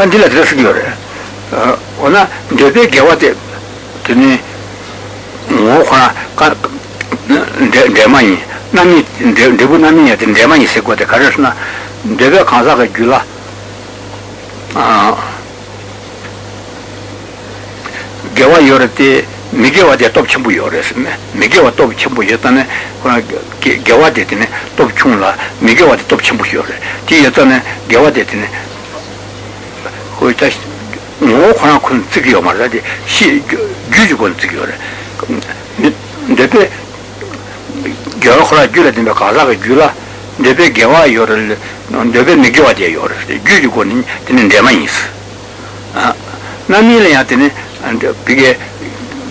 Andila dress giore ona debe gewate tene moha ka demani nami debu nami ate demani sekote karasna debe khaza ka gula gewa yorete migewate top chimbu yoresme migewa top chimbu yetane ona gewate tene top chunla migewate top chimbu yore ti yetane gewate tene 뭐 하나 건뜨기요 말하지 시 규지 건뜨기요래 내배 겨울라 규라든가 가자가 규라 내배 개와 요를 내배 내개와 돼 요래 규지 건이 되는 데만 있어 아 나미를 야더니 안데 비게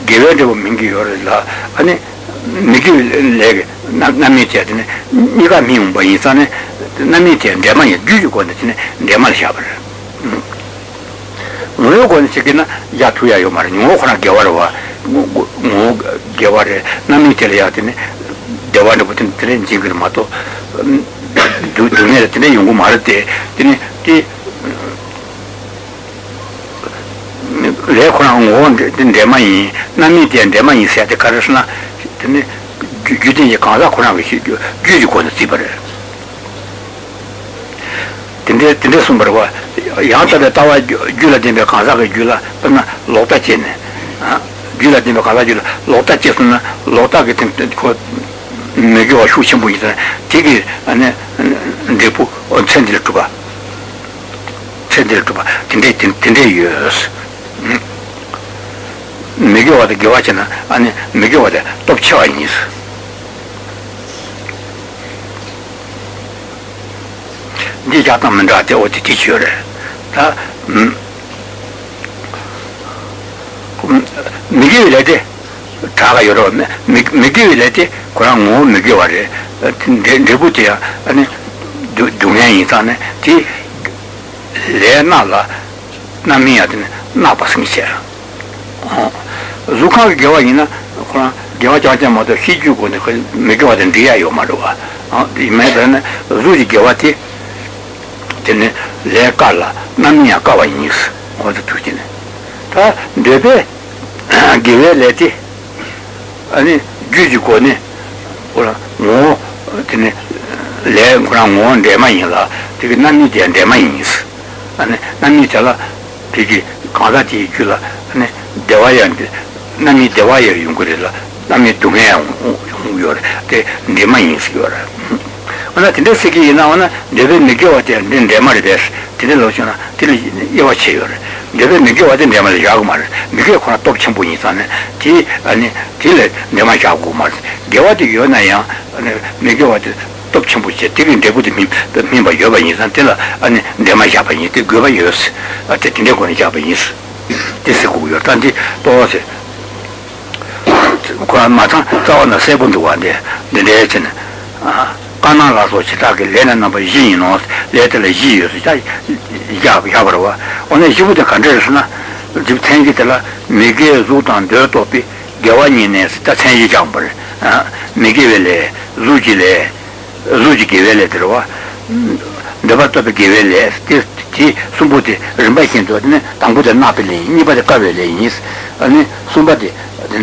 개외되고 민기 요래라 아니 내기 내게 남이 되더니 네가 미운 거 있잖아 남이 된 데만 규지 건이 되는 데만 샤버 무료건식이나 야투야요 말이 뭐거나 개월와 뭐 개월에 남이 때려야더니 대화는 붙은 트렌 지금 맞도 두뇌를 때문에 연구 말할 때 되니 이 레코랑 온데 된데만이 남이 된데만이 있어야 될 가르스나 되니 규진이 강사 코랑이 규지권을 집어래 근데 숨버와 야한테 따와 줄라딘데 가자가 줄라 그러나 로타체네 아 줄라딘데 가자줄 로타체스나 로타게 그 내가 쇼신 보이잖아 되게 안에 데포 언센들 두바 센들 두바 근데 예스 내가 와도 겨와잖아 아니 내가 와도 덮쳐 있어 네 le kala namia kawa inis oda tutine ta debe give leti ani juju kone ora mo tene le gran on de maila tigi nami de mainis ani nami tala tigi kaga ti kula ani dewaya nami dewaya yungurela nami tumea yungure te de mainis yora 나 근데 세계에 나오나 내가 느껴왔대 근데 말이야. 근데 로잖아. 근데 이거 쳐요. 내가 느껴왔대 내가 말이야. 하고 말. 내가 그러나 또 첨부니 있잖아. 지 아니 길에 내가 하고 말. 겨와도 요나야. 내가 왔대 또 첨부지. 되긴 되고도 민바 여반이 산텔라. 아니 내가 야반이 그 거여스. 어때 근데 거는 야반이스. 됐고 요딴지 또세. 그건 맞아. 저는 세 번도 왔는데. 근데 했잖아. 아. कानाला सोचे ताकि लेने ना भाई जी नो लेते ले जी हो जाए या या बरवा उन्हें जीव तो कंट्रोल सुना जब थैंक की तला मेगे रूटान दो टॉपी गवानी ने ता थैंक जाम पर मेगे वेले रूजी के वेले तरवा दबा टॉपी के वेले ती सुबोते रंबाई के तो ने तंगो दे ना पेले नी बदे का वेले इस ने सुबोते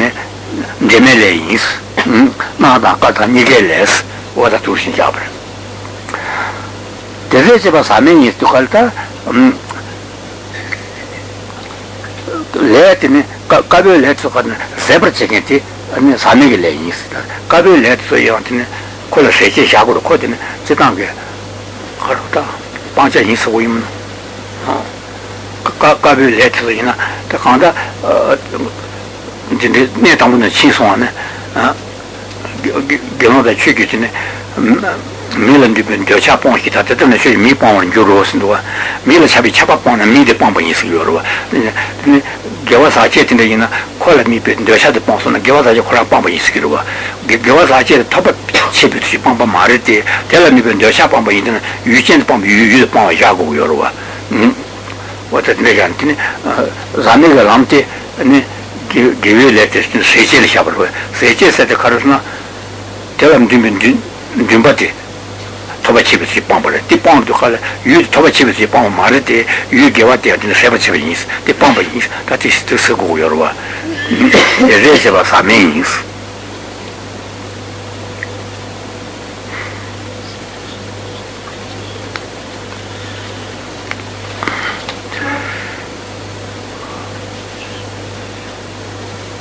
ने जेमेले इस ना दा का था निगेलेस वड़ा तुरशी जाबर तेरे से बस आने ही तो कलता लेट ने कभी लेट तो करना ज़बर चेकिंग थी अन्य साने के लिए नहीं था कभी लेट तो ये अंतिम कोल शेष जागरूक हो देने जितांग के करोटा पांच इंच वो ही मना कभी लेट तो ये ना तो कहना जिन्हें नेताओं ने चीज़ों ने 给我在去给今天 Milan di Chapon, che tanto si mi pone Giurosendua, Mila Chabi Chapapon, mi di pompa in Siluro, Gavasa Chetina, Cola mi pendiosha di Ponson, Gavasa Cola pompa in Siluro, Gavasa Chet, Top Chip, Pompa Mariti, Tella mi pendiosha pompa in Yucin Pompa, Yu Pompa Jago Yorua. What at Negantini, Zanega Lamti, and give you letters to Sechel Shabro. Sechel said the Karasna, tell him Dimbati. Tobacibiti Pompere, the Pomp to Color, you Tobacibiti Pomp Marate, you give out there in the 7 years, the Pomp is that is to Segu Yorua. The rest of us are means.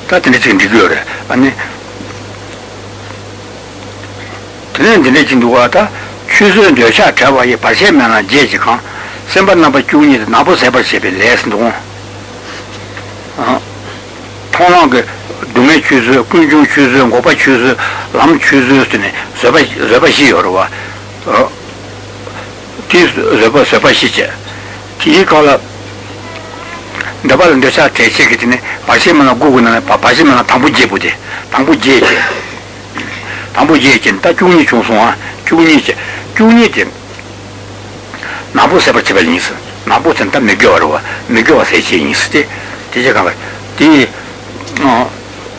That is in the girl, and then the legend water. Choosing the shot, a Pashem and a Jessica, Semba number Junior, Nabos ever said less known. Tongue, Dume choose, Kunju choose, Gopa choose, Lam choose, Zabashi or Tis Zabashicha. He called the Balan de Sat, Pashem and Gogun and Pashem and Tambujebude, Tambuje, Tambuje, Tajuni Chonsoa, Junior. Giunite Nabu Sabacinis, Nabu Santa Megorova, Megor Secinis, the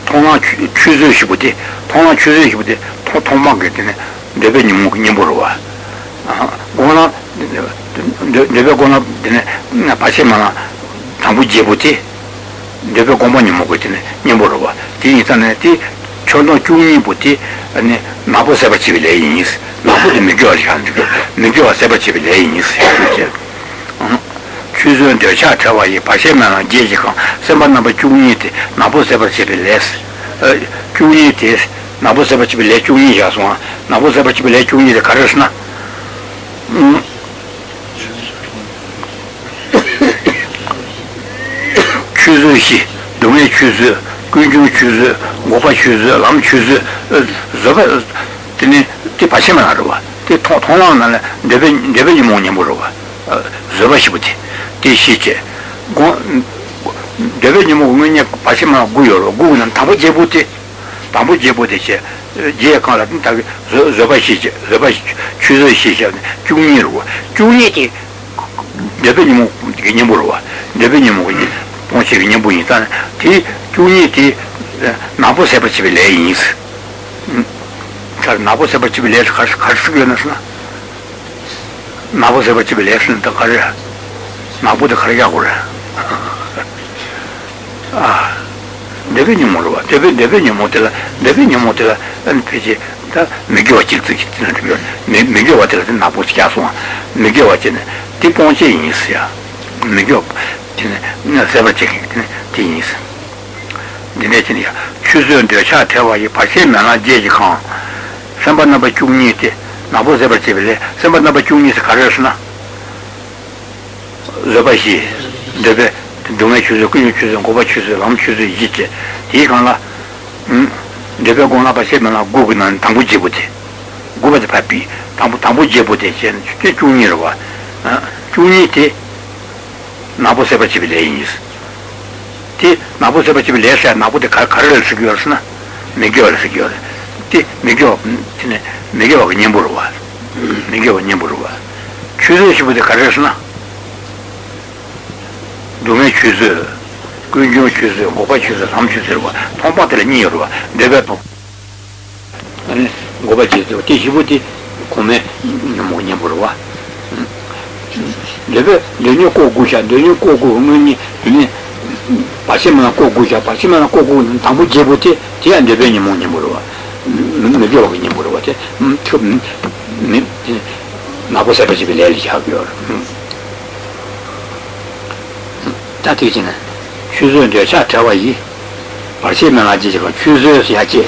Tona Chuzushibudi, Tona Chuzibudi, Totomaget, the Venimuk Nimburova, Gona, the Vagona, the Pasimana, Tamujibuti, the Vagomonimogutin, Nimburova, the Internet, Chono Junibuti, and Nabu Sabacinis. The majority choosing the chat, Pasheman and Jessica, someone number 2 minutes, Nabos ever civil less. 2 minutes, Nabos ever civil less, 2 years as one, Nabos ever civil less, 2 years the Karasna. Choose, the way choose, Kunju choose, Gopa choose, Lam choose, Zava. Ti passiamo la roba, ti tornano deve di monia roba, zovashibuti, ti scice, deve di monia passiamo a guioro, guioro, tabujebuti c'è, je con la tinta zovashice, zovashice, giuniro, giuniti, deve di monia roba, deve di monia, non c'è di monia, ti giuniti, non può sempre ci vedere inizio. Nabos about Chibilash, Karsuganasna Nabos about Chibilash in the Korea Nabu the Koreagura. Ah, Devinimotella, and Piji, the Megotil, Megotil, and Nabos Caswan, Megotin, Tiponchinis, Megop, Sabachikin, Tinis. The Netinia, choosing the chat, however, Pasim and Jejikan. Somebody number 2 minutes, Nabos ever civil, somebody number 2 minutes, Karasna Zabashi, the Domeshu, the Queen choose, and Kovachus, the Lam choose, the Jit, Tikana, the Gona Pasemana, Gugan, and Tambujibuti, Guba the Papi, Tambujibuti, and 2 years, 2 years, Nabos ever civil is. Nabos ever civil, and Nabu the Karal figures, Miguel figures. Miguel Nimburua, Miguel Nimburua. Choose with the Karasna. Dome choose, Gunjo choose, Goba choose, Ham choose, Pompatele Nirua, Devepo. Goba choose, Tishibuti, come Nimburua. Deve, the new Koguja, the new Kogu, Muni, Pasimana Koguja, Pasimana Kogu, Tamu Jebuti, Tian de Venimo Nimburua. Ne diyor ki ne burada? Çok ne nabız yapıcı bile el yapıyor. Tatlıydı. Çözün diyor çat havayı. Parçayı ben acıcı var. Çözüyorsun acı.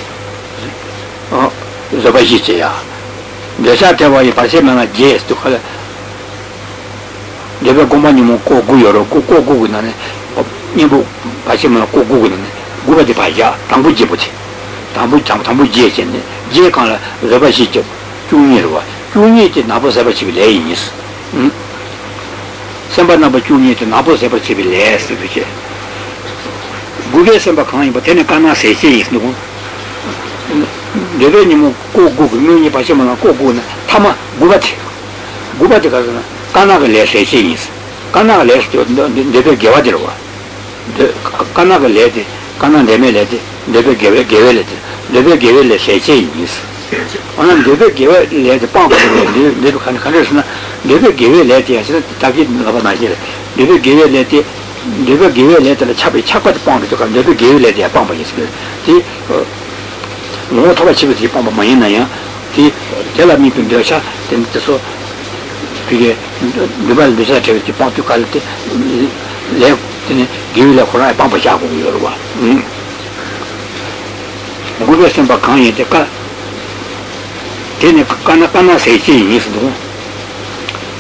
O zabajıcı ya. Diyor çat havayı parçayı ben acıcı tutar. Deve gomanı mı kokuyor o kokuyor ne? Ne bu parçayı ben kokuyor ne? Guba de paya tambu cibuci. Tambu jie jian de jie kan la zhe ba xi jiu zhong yi ruo Uniti Napo Sepa Civilis. Sembra Napo Uniti Napo Sepa Civilis. Guve sembra Kani, ma te ne cana sei sei. Devenimo Kogu, Muni Pacimana Koguna, Tama Gubati Gubati Kazana, Kanagale sei sei. Kanagale deve Gavadrova. Kanagale, Kanademelete, deve Gavelete, deve Gavele sei sei. Она любит гевать леди пампы, любит, конечно, любит гевать леди, а сейчас так и лапанадили. Любит гевать леди на чапе, чапать пампы, только любит гевать леди, а пампы не спит. Ты, ну, тогда чипы три пампы майная, ты делай мне пиндеша, ты что, ты любишь бежать, ты пампы калите, лев, ты гевля хурая пампы чапу уйорва. Губишь там баканье, так. Canacana sei isso, não?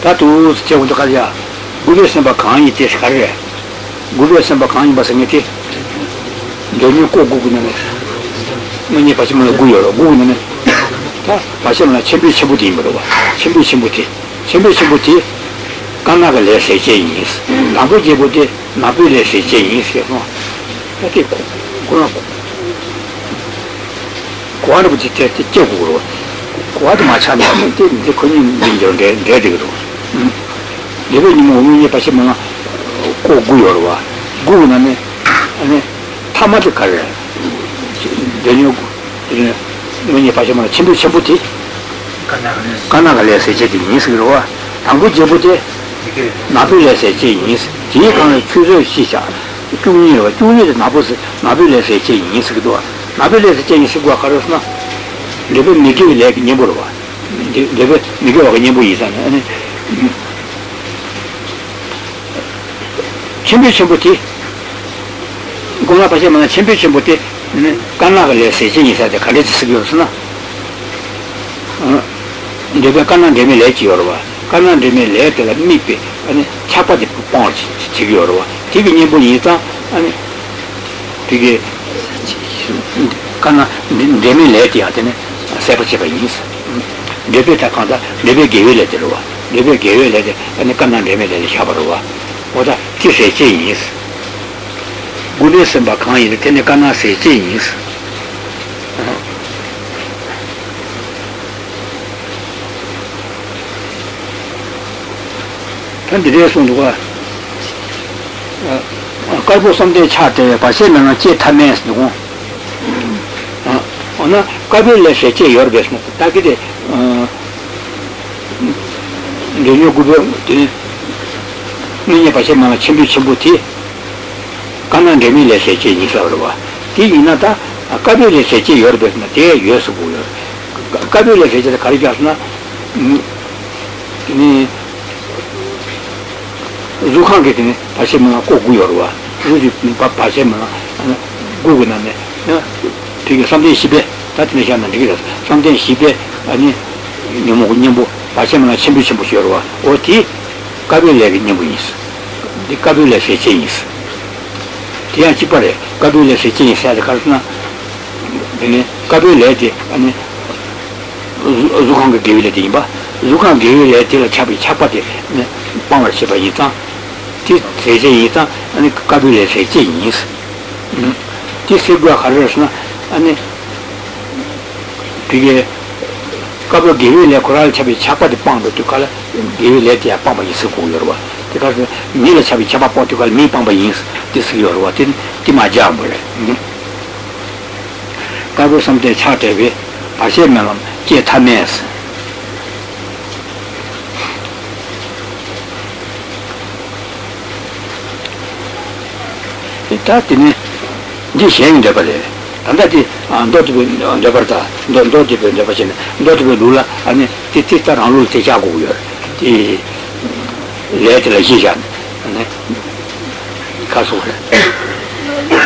Tatu, seu do Calha, Guru Sambacan e Tescaré, Guru Sambacan e Bassanete, Domico Gugna, Mani Passima Guru, Gugna, Passima Chimbi Chibuti, Chimbi Chibuti, Chimbi Chibuti, Canagale sei isso, Nabu Jibuti, Nabu sei isso, não? Aqui, quando você tem que guru. Quando marchando, tem que ninguém deve ir. Deve ir no meio para chamar o guiorwa. Guiorwa, né? Tamado cara. Daniel, no meio para chamar Chimbu Chabuti. Canagale se de Nisroa. Tango Jabuti. Nabule se de Nis. Tinha quando chuzou xixa. Tunio, Tunio Nabuse, Nabule se de Nisroa. Nabule se de Nisroa carosna. Deve Miguel Leg Neburova, deve Miguel Nebuiza. Championship, come la facciamo nel championship? Canale 6 da Calais Sigurna. Deve Canan de Mileti Orva, Canan de Mileti, la Mipi, and Chapa di Ponti, Sigurva, TV Nebuiza, and Piggy Canan de Mileti. Sempre c'è paese, deve taccare, deve gevele terova, deve gevele de, e ne canna deve le sciabarova. Ora chi sei cienis? Gune sembra cani, te ne canna sei cienis. Tanti dei sono qua. Carbo sono dei chatte, passano a città mens, no? Она кабель сети Йорбешна. Так и для нее губер мне почему чембути канан демиле сети не сорва. Ты иногда а кабель сети Йорбешна, те Йосу гулял. Кабель сети Карибясна не Зухангетине почему коку Йорва. Люди почему гугнане. Something she bet, that is an idea. Something she bet, and you know, Pachamana Championship, or tea, Cabula in Nebuis. The Cabula say change. Tia Chipare, Cabula say change at the Cartna, and Cabula, and Zukan gave it in Ba, Zukan gave it till a chappi chapati, Pamar Chipaita, Tizeta, and Cabula say change. This is a harassment. 아니 그게 가벼 개회에 코랄 잡이 잡아도 빵도 두칼 개회에 대야 빵만 있을 거예요 봐. 그래서 밀어 잡이 잡아 포르투갈 미 빵만 있어. 됐어요. 와틴 티마자 뭐래. 가벼 섬대 차대비 아시면은 제 타메스. 이 따뜻이 이제 생겨 버려. Andati andò a partà, andò di prendere facendo, andò di nulla, ti staranno lui ti chiamo io, ti letti la chiesa, caso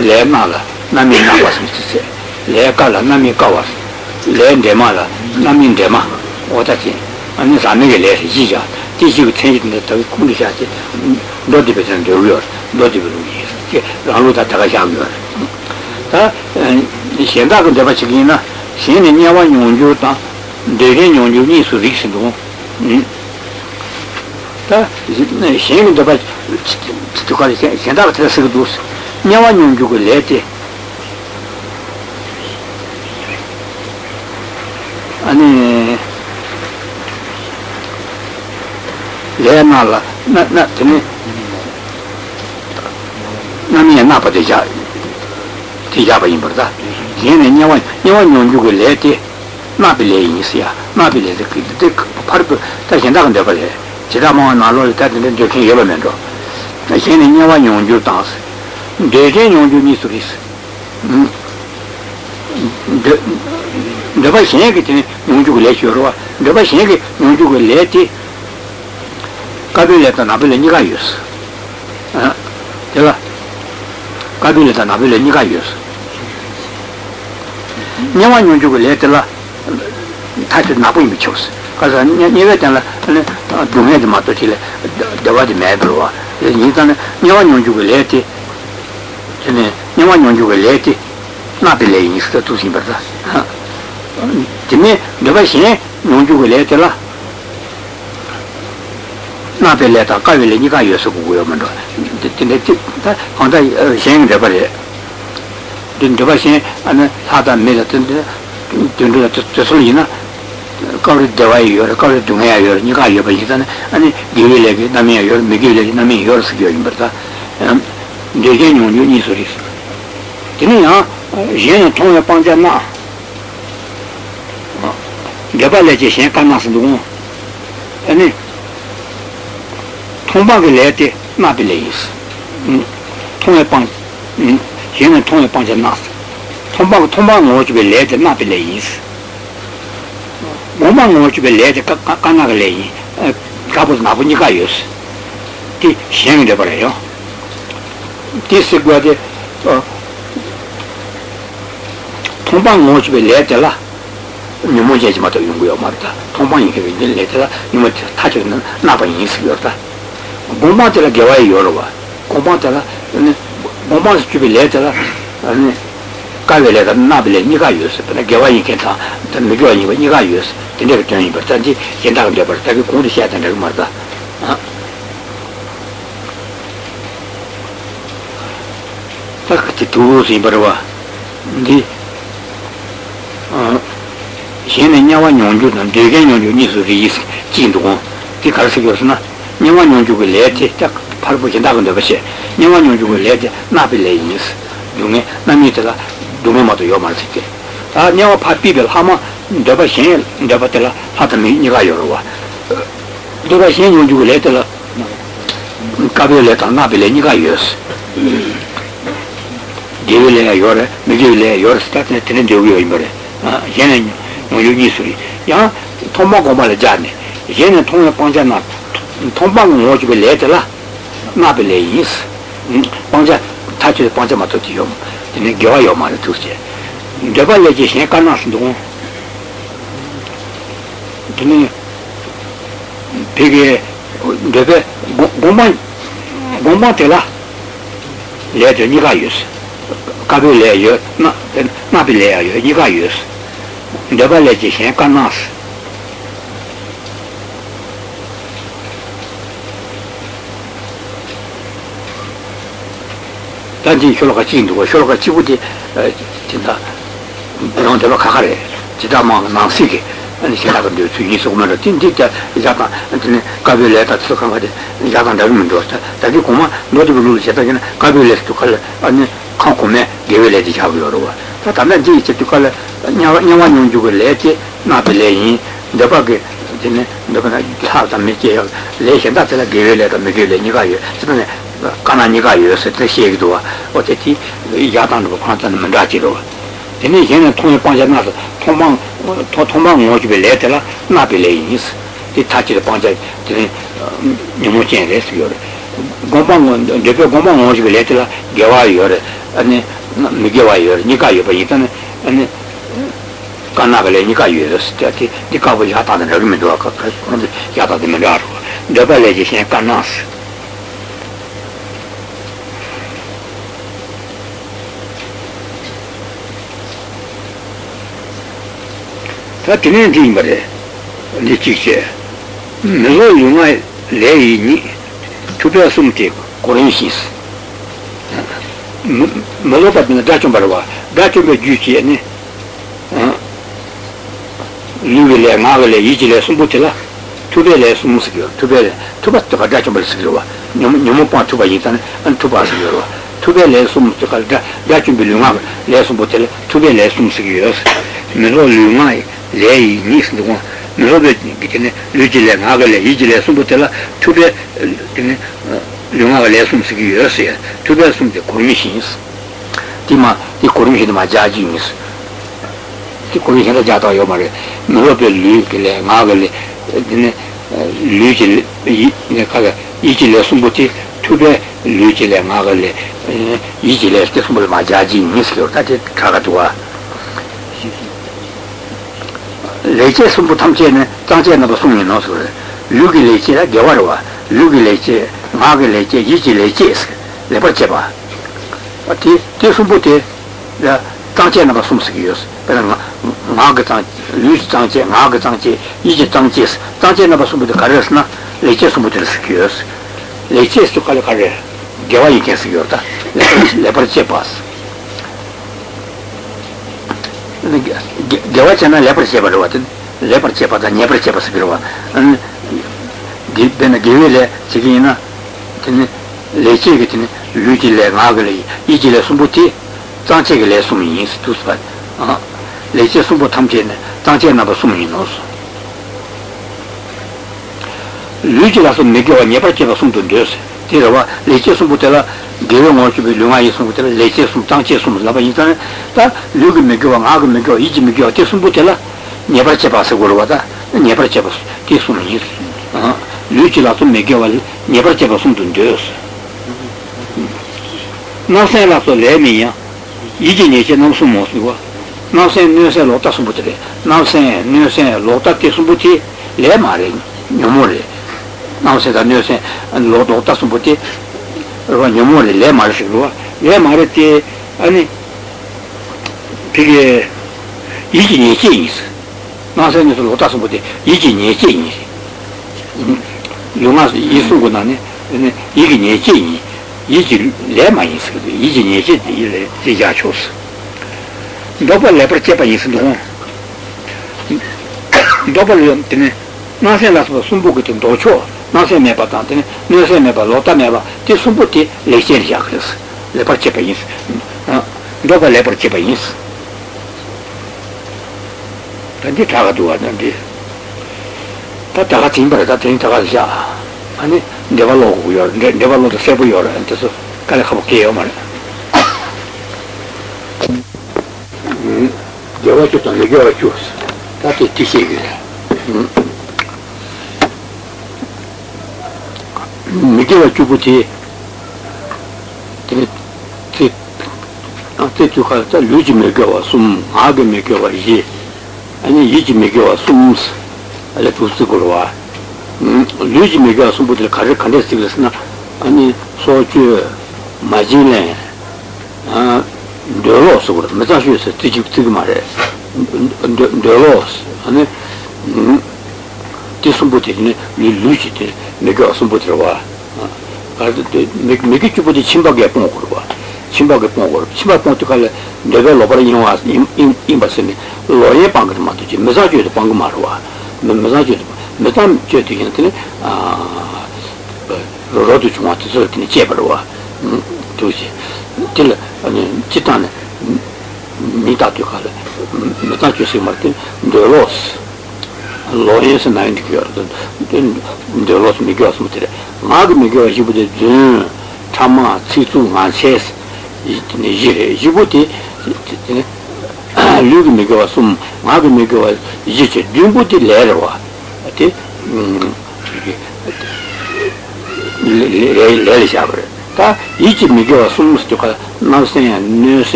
le mala, non mi navas, le cala, non mi cavas, le indemala, non mi indema, o tati, non sa mica le chiesa, ti si uccide, come si dice, andò di prendere io, andò di prendere io, andò da tagaciamo. 다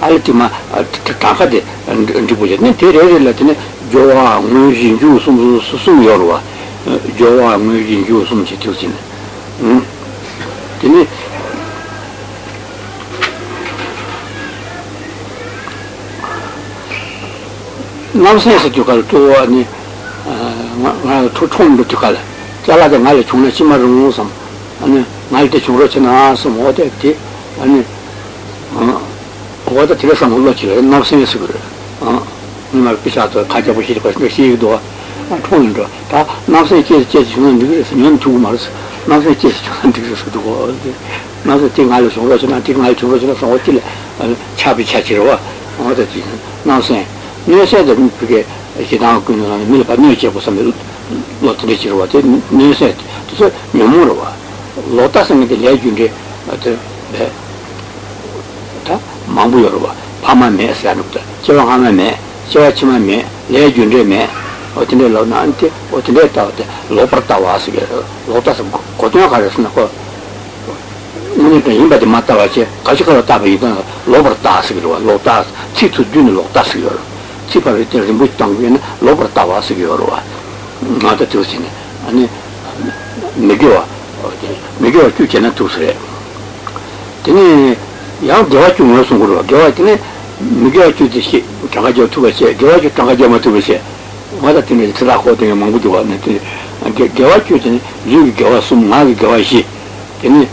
알티마 타카데 안디보제네 테레레라테네 조와 무진주 숨숨여로와 조와 무진주 숨치투진 근데 남선에서 교가를 또 아니 총도 교가를 잘라서 말에 종래 심하를 놓으서 아니 말때 주로치 나와서 못했지 아니 그거다 들여서 놀랐지 남선에서 그래 이말 비싸서 가져보실 것인데 시기도 총인도 다 남선에 제시주는 그래서 년 두고 말았어 남선에 제시주는 그래서 두고 남선에 띵할 종로치나 띵할 종로치나 어찌래 차비 차지로와 어디지 남선 न्यूसेड के किताब को नहीं मिल पा नहीं चाहिए कुछ में लोट ले चलो आते न्यूसेड तो न्यूमरो वा लोटा से मिले ले जुड़े तो ता मामूल रोवा पामा में ऐसा नुकता चलो हमें में चलो चीमा में ले जुड़े में और तेरे लोग ना अंते और तेरे ताऊ लोपर तावास के लोटा से कोटियाँ कर रहे हैं ना को मुझे तो इम्पैक्ट माता वाचे काशी का लोटा भी इतना लोपर तास के लोटा Cipari terzi muci tangguin loper tawa segioruah, ada terus ini, ane megioa tu cina terus le. Jadi yang jawa cuma sungguh, jawa ini megioa tu desi tangga jawa tu bersih, jawa tu tangga jawa tu bersih. Ada ini terakhir dengan manggu jawa nanti jawa tu ini juga jawa semua jawa sih, ini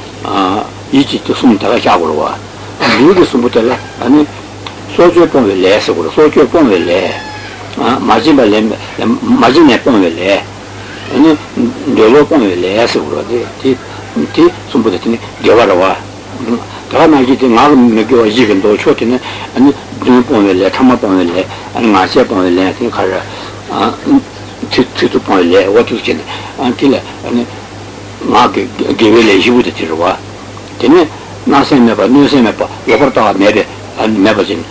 iji tu semua tangga jawa, juga semua tangga ane. 소주 뽕을 내서 그러 소주 뽕을 내. 아, 마지막에 마지막에 뽕을 내. 아니, 내로 뽕을 내서 그러지. 티 숨부터니 겨와라와. 다만이 지 나름 내가 지금 더 초티는 아니, 좀 뽕을 내, 참아 뽕을 내. 아니, 마셔 뽕을 내. 그러니까 아, 티도 뽕을 내. 어떻게 안티라. 아니, 마게 개벨에 지부터 들어와. 되네. 나선에 봐, 뉴스에 봐. 여버다 내려. 안 매버진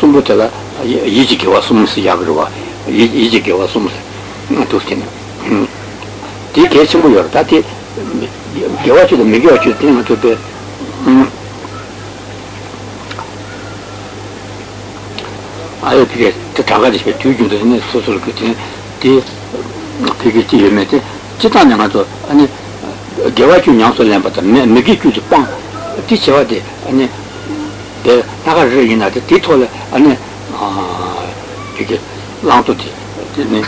숨부터라 이지게와 숨스 약으로와 이지게와 숨스 두스티나 되게 친구여 다티 겨와지도 미겨와지도 되는 것도 아예 그게 다가지게 뒤주도 있는 소설 같은 데 되게 뒤에면서 지단양아도 아니 겨와지도 양설량 받다 미겨주도 빵 뒤쳐와대 아니 나가르이나데 디토레 아니 이게 라운드티 네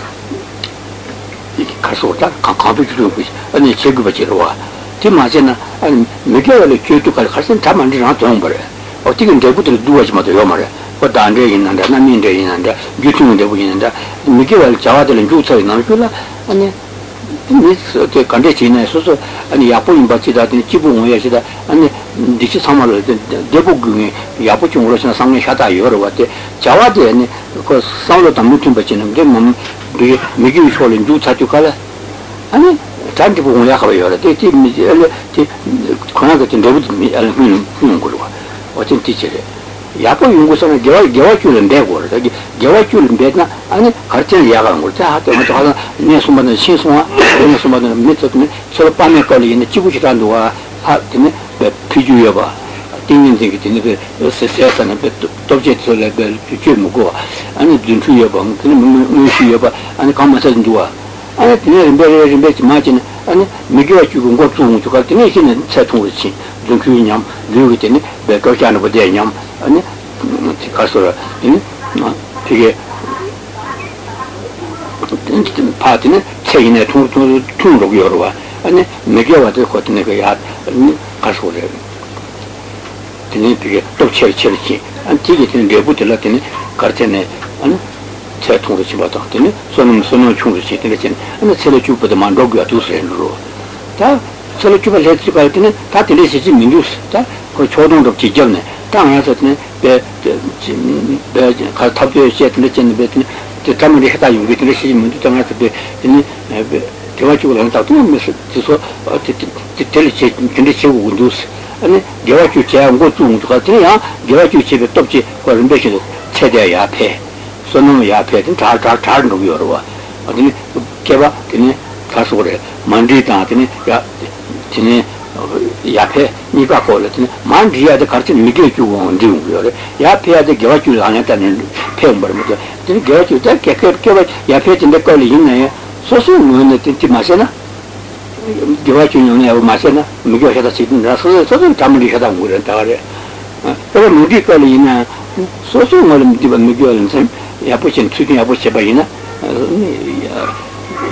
이게 가서다 가도 주는 거지 아니 제거가 제로와 팀마제나 아니 메겨를 교육까지 가서 다 만들어 놨던 거래 어떻게 저부터 누워지 마도 요 말이야 그것도 안 되겠는데 나는 되게 있는데 유튜브에 보이는데 메겨를 자와들은 주차에 나올라 아니 미스게 간데지네 소소 아니 야포인 바치다데 기본 오야시다 아니 디치 상말을 대부분이 야포충 올라서는 상에 샤다 이거로 왔대 자와데 아니 그 상로 담무팀 바치는데 몸 되게 미기 쇼린 주차쪽가라 아니 단지 보고 약하고 이거라 되게 미지를 되게 코나 같은 데부터 알면 푸는 거로 어쨌든 티체래 야포 연구소는 개화줄은 되고 저기 개화줄은 되나 아니 가르치는 야간 걸 자한테 하다 네 숨만은 신송아 네 숨만은 밑쪽에 서로 밤에 걸리는 지구지간도와 하더니 비주여 봐 띵는 되게 되는 그 세세서는 도제트를 비주 먹고 아니 준주여 봐 그는 무시여 봐 아니 감마서는 좋아 아니 되는 배에 맞지는 아니 미겨 죽은 거 죽은 거 같더니 이제는 차통을지 준주이냐 누구 때문에 배까지 안 보대냐 아니 가서라 이 되게 어떤 파티는 체인에 통로 열어와 아니 내가 와도 거든 내가 가서래 되게 또 체치 안 되게 되는 게 붙을라더니 가르치네 아니 제 통로 집어다 되네 손은 충분히 되겠지 아니 체력 주부터 만족이야 두세로 다 체력 주발 해지 갈때는 다 들리시지 민주스다 그 조동도 지점네 당에서는 배진 배가 탑에 시에는 전에 배때문에 해다 용기들이 시민도 당에서 배니 개화주를 한다 또 그래서 텔레체 텔레체고 군두스 아니 개화주 제한 거 중도 같아요 개화주 집에 톱지 그런 배시도 최대야 앞에 손놈 앞에든 다다 놓여와 아니 개화 되니 가서 그래 만리다 되니 야 되니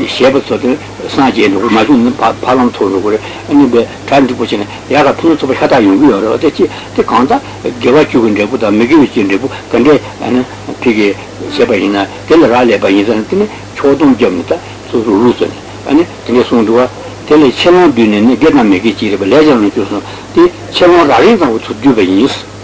시에부터도 사제로 맞은 발람토로 그래 아니면 단지 보시네 야가 풀어서 하다 용이어라 어떻게 건다 개와 죽은 데보다 먹이 죽은 데고 근데 아니 되게 세바이나 텔라레 바이는 때문에 초동점이다 소소로선 아니 되게 송도와 텔레 채널 비는 게나 먹이 지르 레전드 줘서 이 채널 라인하고 두두 베이스